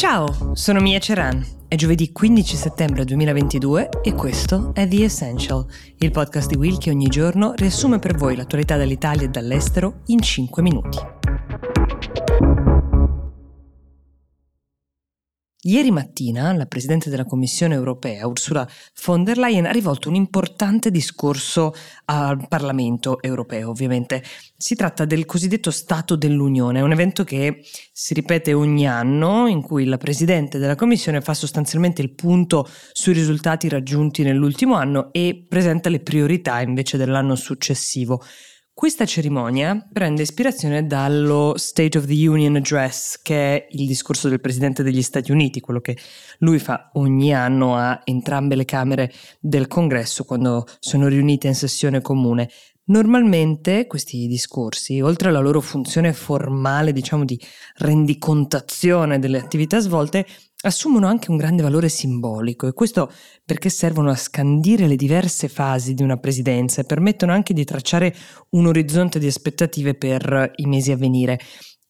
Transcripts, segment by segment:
Ciao, sono Mia Ceran. È giovedì 15 settembre 2022 e questo è The Essential, il podcast di Will che ogni giorno riassume per voi l'attualità dall'Italia e dall'estero in 5 minuti. Ieri mattina la Presidente della Commissione europea, Ursula von der Leyen, ha rivolto un importante discorso al Parlamento europeo, ovviamente. Si tratta del cosiddetto Stato dell'Unione, un evento che si ripete ogni anno, in cui la Presidente della Commissione fa sostanzialmente il punto sui risultati raggiunti nell'ultimo anno e presenta le priorità invece dell'anno successivo. Questa cerimonia prende ispirazione dallo State of the Union Address, che è il discorso del Presidente degli Stati Uniti, quello che lui fa ogni anno a entrambe le camere del Congresso quando sono riunite in sessione comune. Normalmente questi discorsi, oltre alla loro funzione formale, diciamo di rendicontazione delle attività svolte, assumono anche un grande valore simbolico, e questo perché servono a scandire le diverse fasi di una presidenza e permettono anche di tracciare un orizzonte di aspettative per i mesi a venire.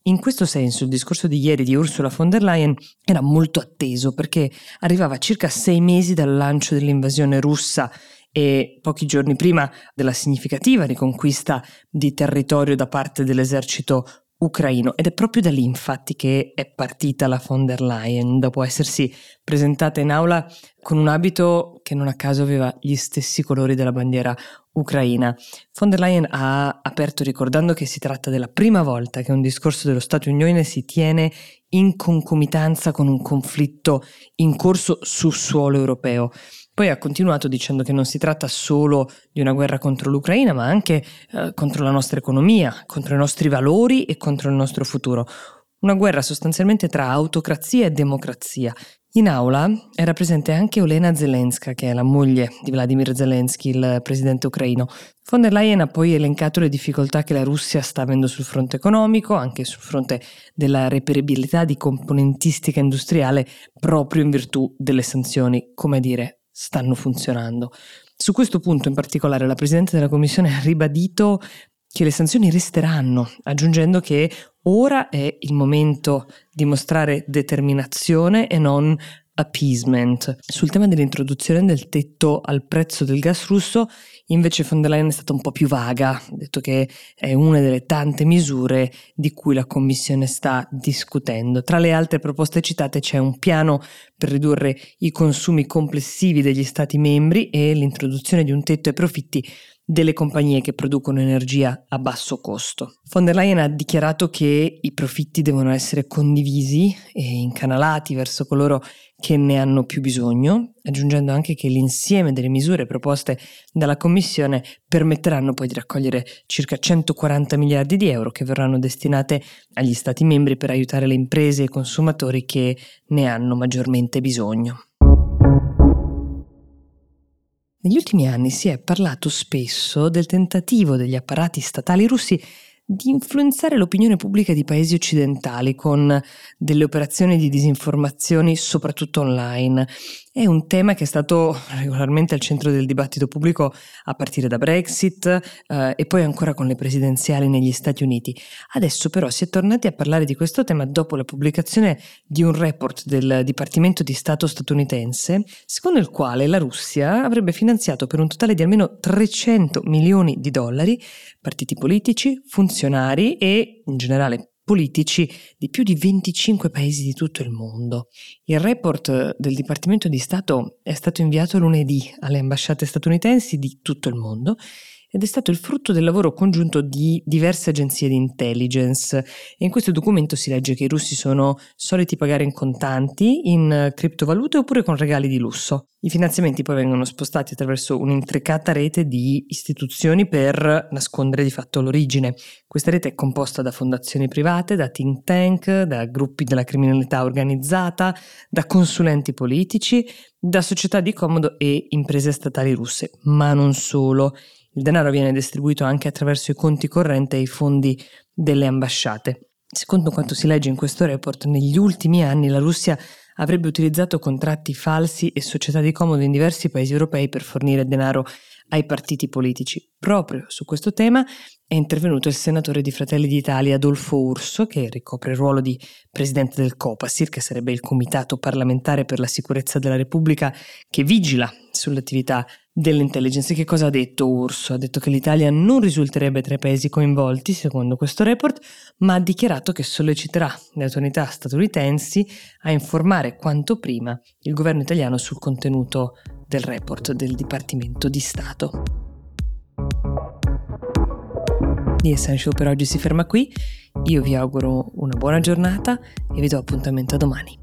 In questo senso il discorso di ieri di Ursula von der Leyen era molto atteso, perché arrivava circa 6 mesi dal lancio dell'invasione russa e pochi giorni prima della significativa riconquista di territorio da parte dell'esercito ucraino, ed è proprio da lì infatti che è partita la von der Leyen, dopo essersi presentata in aula con un abito che non a caso aveva gli stessi colori della bandiera ucraina. Von der Leyen ha aperto ricordando che si tratta della prima volta che un discorso dello Stato Unione si tiene in concomitanza con un conflitto in corso su suolo europeo. Poi ha continuato dicendo che non si tratta solo di una guerra contro l'Ucraina, ma anche contro la nostra economia, contro i nostri valori e contro il nostro futuro. Una guerra sostanzialmente tra autocrazia e democrazia. In aula era presente anche Olena Zelenska, che è la moglie di Vladimir Zelensky, il presidente ucraino. Von der Leyen ha poi elencato le difficoltà che la Russia sta avendo sul fronte economico, anche sul fronte della reperibilità di componentistica industriale, proprio in virtù delle sanzioni, come dire, stanno funzionando. Su questo punto in particolare la Presidente della Commissione ha ribadito che le sanzioni resteranno, aggiungendo che ora è il momento di mostrare determinazione e non appeasement. Sul tema dell'introduzione del tetto al prezzo del gas russo, invece, von der Leyen è stata un po' più vaga, ha detto che è una delle tante misure di cui la Commissione sta discutendo. Tra le altre proposte citate c'è un piano per ridurre i consumi complessivi degli Stati membri e l'introduzione di un tetto ai profitti delle compagnie che producono energia a basso costo. Von der Leyen ha dichiarato che i profitti devono essere condivisi e incanalati verso coloro che ne hanno più bisogno, aggiungendo anche che l'insieme delle misure proposte dalla Commissione permetteranno poi di raccogliere circa 140 miliardi di euro che verranno destinate agli Stati membri per aiutare le imprese e i consumatori che ne hanno maggiormente bisogno. Negli ultimi anni si è parlato spesso del tentativo degli apparati statali russi di influenzare l'opinione pubblica di paesi occidentali con delle operazioni di disinformazione, soprattutto online. È un tema che è stato regolarmente al centro del dibattito pubblico a partire da Brexit e poi ancora con le presidenziali negli Stati Uniti. Adesso però si è tornati a parlare di questo tema dopo la pubblicazione di un report del Dipartimento di Stato statunitense, secondo il quale la Russia avrebbe finanziato per un totale di almeno $300 milioni partiti politici, funzionari e, in generale, politici di più di 25 paesi di tutto il mondo. Il report del Dipartimento di Stato è stato inviato lunedì alle ambasciate statunitensi di tutto il mondo ed è stato il frutto del lavoro congiunto di diverse agenzie di intelligence. E in questo documento si legge che i russi sono soliti pagare in contanti, in criptovalute oppure con regali di lusso. I finanziamenti poi vengono spostati attraverso un'intricata rete di istituzioni per nascondere di fatto l'origine. Questa rete è composta da fondazioni private, da think tank, da gruppi della criminalità organizzata, da consulenti politici, da società di comodo e imprese statali russe, ma non solo. Il denaro viene distribuito anche attraverso i conti corrente e i fondi delle ambasciate. Secondo quanto si legge in questo report, negli ultimi anni la Russia avrebbe utilizzato contratti falsi e società di comodo in diversi paesi europei per fornire denaro ai partiti politici. Proprio su questo tema è intervenuto il senatore di Fratelli d'Italia Adolfo Urso, che ricopre il ruolo di presidente del COPASIR, che sarebbe il Comitato parlamentare per la sicurezza della Repubblica che vigila sull'attività dell'intelligence. Che cosa ha detto Urso? Ha detto che l'Italia non risulterebbe tra i paesi coinvolti, secondo questo report, ma ha dichiarato che solleciterà le autorità statunitensi a informare quanto prima il governo italiano sul contenuto del report del Dipartimento di Stato. The Essential per oggi si ferma qui. Io vi auguro una buona giornata e vi do appuntamento a domani.